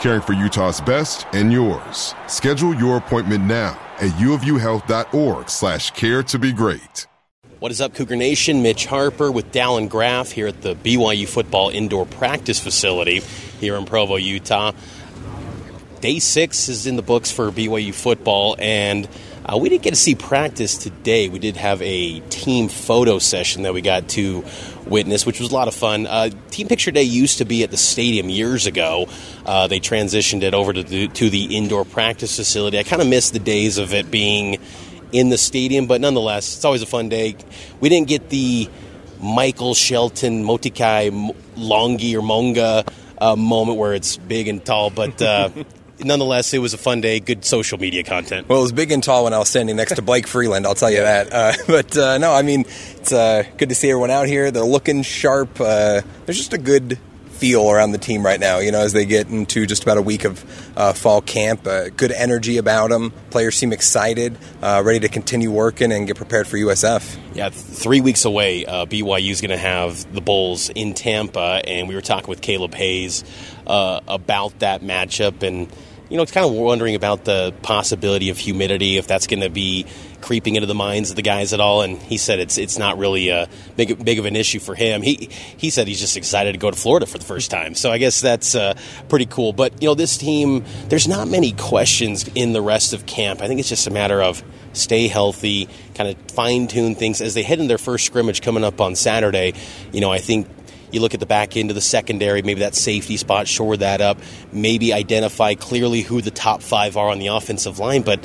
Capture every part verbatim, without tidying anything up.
caring for Utah's best and yours. Schedule your appointment now at u o f u health dot org slash care to be great. What is up, Cougar Nation? Mitch Harper with Dallin Graf here at the B Y U football indoor practice facility here in Provo, Utah. Day six is in the books for B Y U football, and uh, we didn't get to see practice today. We did have a team photo session that we got to witness, which was a lot of fun. Uh, team Picture Day used to be at the stadium years ago. Uh, they transitioned it over to the, to the indoor practice facility. I kind of miss the days of it being in the stadium, but nonetheless, it's always a fun day. We didn't get the Michael Shelton, Motikai, Longi, or Monga uh, moment where it's big and tall, but uh, nonetheless, it was a fun day, good social media content. Well, it was big and tall when I was standing next to Blake Freeland, I'll tell you that. Uh, but, uh, no, I mean, it's uh, good to see everyone out here. They're looking sharp. Uh, there's just a good feel around the team right now, you know, as they get into just about a week of uh, fall camp. Uh, good energy about them. Players seem excited, uh, ready to continue working and get prepared for U S F. Yeah, three weeks away, uh, B Y U is going to have the Bulls in Tampa, and we were talking with Caleb Hayes uh, about that matchup, and you know, it's kind of wondering about the possibility of humidity, if that's going to be creeping into the minds of the guys at all. And he said it's it's not really a big big of an issue for him. He he said he's just excited to go to Florida for the first time. So I guess that's uh, pretty cool. But, you know, this team, there's not many questions in the rest of camp. I think it's just a matter of stay healthy, kind of fine-tune things. As they head into their first scrimmage coming up on Saturday, you know, I think you look at the back end of the secondary, maybe that safety spot, shore that up, maybe identify clearly who the top five are on the offensive line. But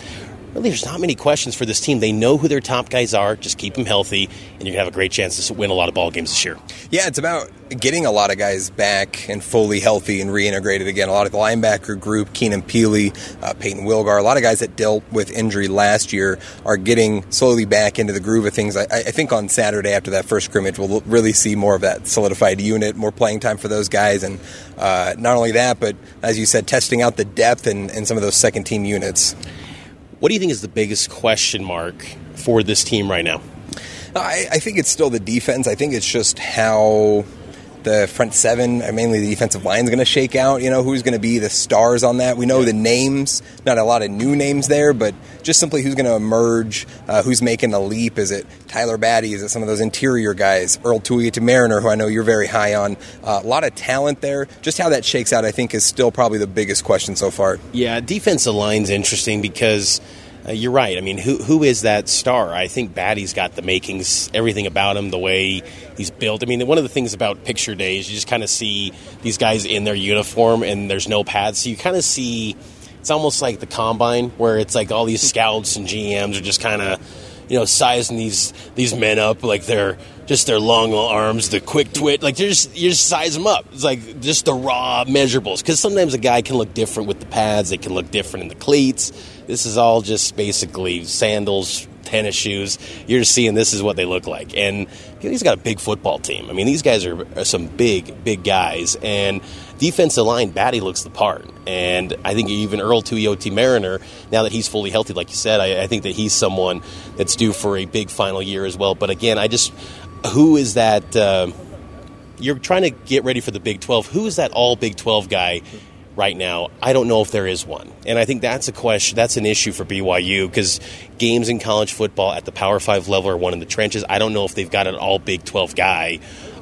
really, there's not many questions for this team. They know who their top guys are. Just keep them healthy, and you're going to have a great chance to win a lot of ball games this year. Yeah, it's about getting a lot of guys back and fully healthy and reintegrated again. A lot of the linebacker group, Keenan Peely, uh, Peyton Wilgar, a lot of guys that dealt with injury last year are getting slowly back into the groove of things. I, I think on Saturday after that first scrimmage, we'll really see more of that solidified unit, more playing time for those guys. And uh, not only that, but as you said, testing out the depth and, and some of those second-team units. What do you think is the biggest question mark for this team right now? I, I think it's still the defense. I think it's just how the front seven, mainly the defensive line, is going to shake out. You know, who's going to be the stars on that? We know the names, not a lot of new names there, but just simply who's going to emerge, uh, who's making the leap. Is it Tyler Batty? Is it some of those interior guys? Earl Tuioti-Mariner, who I know you're very high on. Uh, a lot of talent there. Just how that shakes out, I think, is still probably the biggest question so far. Yeah, defensive line's interesting because uh, you're right. I mean, who who is that star? I think Batty's got the makings, everything about him, the way he's built. I mean, one of the things about picture day is you just kind of see these guys in their uniform and there's no pads. So you kind of see, it's almost like the combine where it's like all these scouts and G Ms are just kind of, you know, sizing these these men up, like they're just their long arms, the quick twitch, like you're just, you just size them up. It's like just the raw measurables, because sometimes a guy can look different with the pads, they can look different in the cleats. This is all just basically sandals, tennis shoes. You're just seeing this is what they look like. And he's got a big football team. I mean, these guys are, are some big, big guys. And Defensive line, Batty looks the part. And I think even Earl Tuioti-Mariner, now that he's fully healthy, like you said, I, I think that he's someone that's due for a big final year as well. But again, I just, who is that? Uh, you're trying to get ready for the Big twelve. Who is that all Big twelve guy right now? I don't know if there is one. And I think that's a question, that's an issue for B Y U, because games in college football at the Power five level are won in the trenches. I don't know if they've got an all Big twelve guy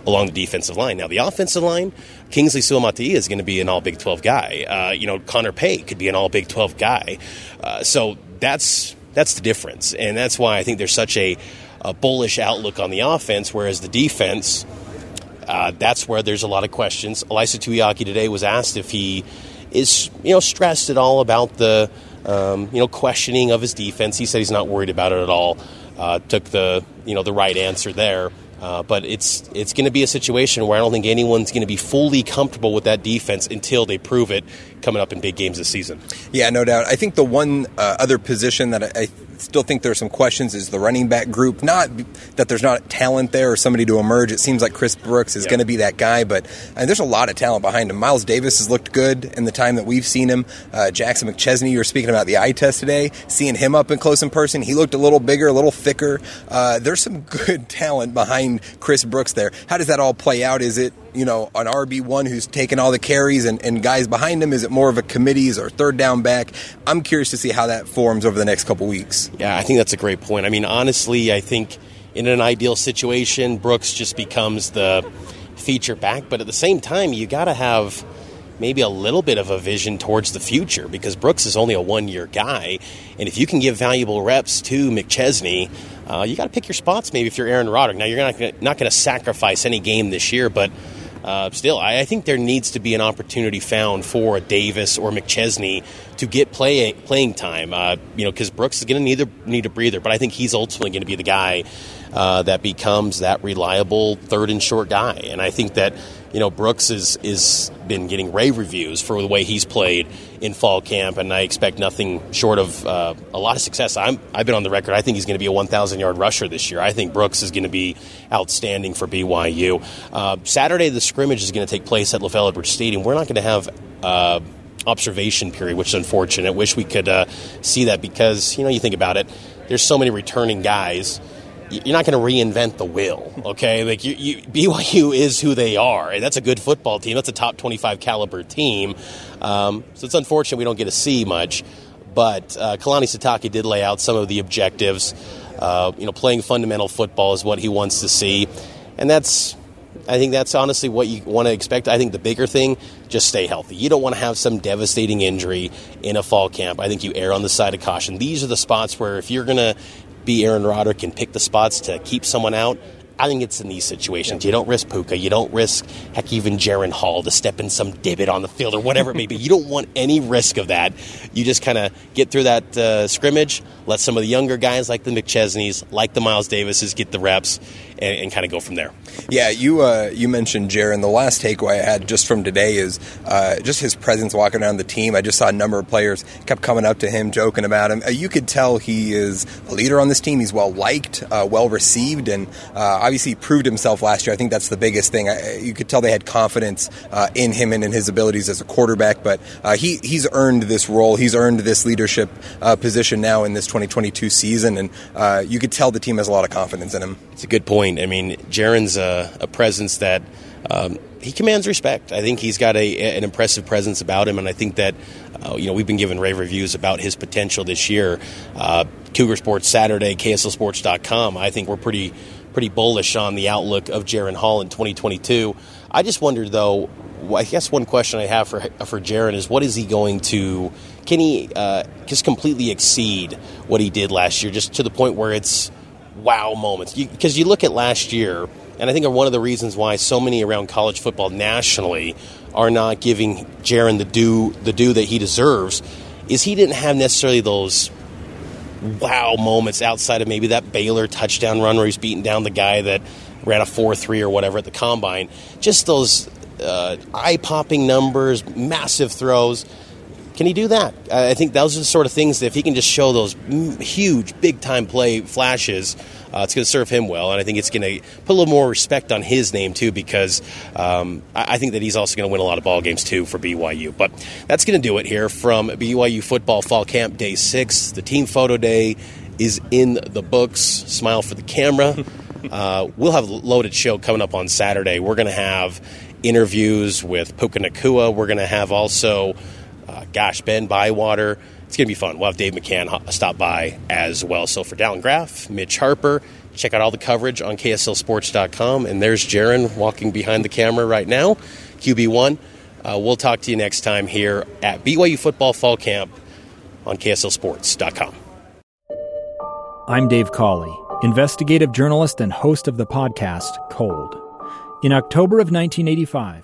along the defensive line. Now, the offensive line, Kingsley Suamati is going to be an all Big twelve guy. Uh, you know, Connor Pay could be an all Big twelve guy. Uh, so that's that's the difference. And that's why I think there's such a, a bullish outlook on the offense, whereas the defense, Uh, that's where there's a lot of questions. Elisa Tuiaki today was asked if he is, you know, stressed at all about the, um, you know, questioning of his defense. He said he's not worried about it at all. Uh, took the, you know, the right answer there. Uh, but it's it's going to be a situation where I don't think anyone's going to be fully comfortable with that defense until they prove it coming up in big games this season. Yeah, no doubt. I think the one uh, other position that I, I still think there's some questions is the running back group. Not that there's not talent there or somebody to emerge. It seems like Chris Brooks is yeah. going to be that guy, but I mean, there's a lot of talent behind him. Miles Davis has looked good in the time that we've seen him. Uh, Jackson McChesney, you were speaking about the eye test today. Seeing him up and close in person, he looked a little bigger, a little thicker. Uh, there's some good talent behind Chris Brooks there. How does that all play out? Is it, you know, an R B one who's taking all the carries and, and guys behind him? Is it more of a committees or third down back? I'm curious to see how that forms over the next couple weeks. Yeah, I think that's a great point. I mean, honestly, I think in an ideal situation, Brooks just becomes the feature back. But at the same time, you got to have maybe a little bit of a vision towards the future, because Brooks is only a one-year guy. And if you can give valuable reps to McChesney, uh, you got to pick your spots maybe if you're Aaron Roderick. Now, you're not gonna, not going to sacrifice any game this year, but Uh, still, I, I think there needs to be an opportunity found for a Davis or McChesney to get play, playing time, uh, you know, because Brooks is going to need a, need a breather. But I think he's ultimately going to be the guy uh, that becomes that reliable third and short guy. And I think that, you know, Brooks is is been getting rave reviews for the way he's played in fall camp, and I expect nothing short of uh, a lot of success. I'm, I've been on the record. I think he's going to be a one thousand-yard rusher this year. I think Brooks is going to be outstanding for B Y U. Uh, Saturday, the scrimmage is going to take place at LaFellabridge Stadium. We're not going to have uh, observation period, which is unfortunate. I wish we could uh, see that, because, you know, you think about it, there's so many returning guys. You're not going to reinvent the wheel, okay? Like you, you, B Y U is who they are, and that's a good football team. That's a top twenty-five caliber team. Um, so it's unfortunate we don't get to see much. But uh, Kalani Sitake did lay out some of the objectives. Uh, you know, playing fundamental football is what he wants to see, and that's, I think that's honestly what you want to expect. I think the bigger thing, just stay healthy. You don't want to have some devastating injury in a fall camp. I think you err on the side of caution. These are the spots where if you're going to be Aaron Roderick and pick the spots to keep someone out, I think it's in these situations. You don't risk Puka. You don't risk, heck, even Jaron Hall to step in some divot on the field or whatever it may be. You don't want any risk of that. You just kind of get through that uh, scrimmage, let some of the younger guys like the McChesneys, like the Miles Davises get the reps, and, and kind of go from there. Yeah, you uh, you mentioned Jaron. The last takeaway I had just from today is uh, just his presence walking around the team. I just saw a number of players kept coming up to him, joking about him. Uh, you could tell he is a leader on this team. He's well-liked, uh, well-received, and uh, obviously he proved himself last year. I think that's the biggest thing. I, you could tell they had confidence uh, in him and in his abilities as a quarterback, but uh, he, he's earned this role. He's earned this leadership uh, position now in this twenty twenty-two season, and uh, you could tell the team has a lot of confidence in him. It's a good point. I mean, Jaron's a, a presence that um, he commands respect. I think he's got a, an impressive presence about him, and I think that uh, you know we've been giving rave reviews about his potential this year. Uh, Cougar Sports Saturday, k s l sports dot com. I think we're pretty pretty bullish on the outlook of Jaron Hall in twenty twenty-two. I just wonder, though. I guess one question I have for for Jaron is, what is he going to? Can he uh, just completely exceed what he did last year, just to the point where it's wow moments? Because you, you look at last year, and I think are one of the reasons why so many around college football nationally are not giving Jaron the due the due that he deserves, is he didn't have necessarily those wow moments outside of maybe that Baylor touchdown run where he's beating down the guy that ran a four three or whatever at the combine. Just those uh, eye-popping numbers, massive throws. Can he do that? I think those are the sort of things that if he can just show those huge, big-time play flashes, uh, it's going to serve him well. And I think it's going to put a little more respect on his name, too, because um, I think that he's also going to win a lot of ball games, too, for B Y U. But that's going to do it here from B Y U Football Fall Camp Day six. The team photo day is in the books. Smile for the camera. Uh, we'll have a loaded show coming up on Saturday. We're going to have interviews with Puka Nakua. We're going to have also... Uh, gosh, Ben Bywater. It's going to be fun. We'll have Dave McCann stop by as well. So for Dallin Graf, Mitch Harper, check out all the coverage on k s l sports dot com. And there's Jaron walking behind the camera right now, Q B one. Uh, we'll talk to you next time here at B Y U Football Fall Camp on k s l sports dot com. I'm Dave Cawley, investigative journalist and host of the podcast Cold. In October of nineteen eighty-five,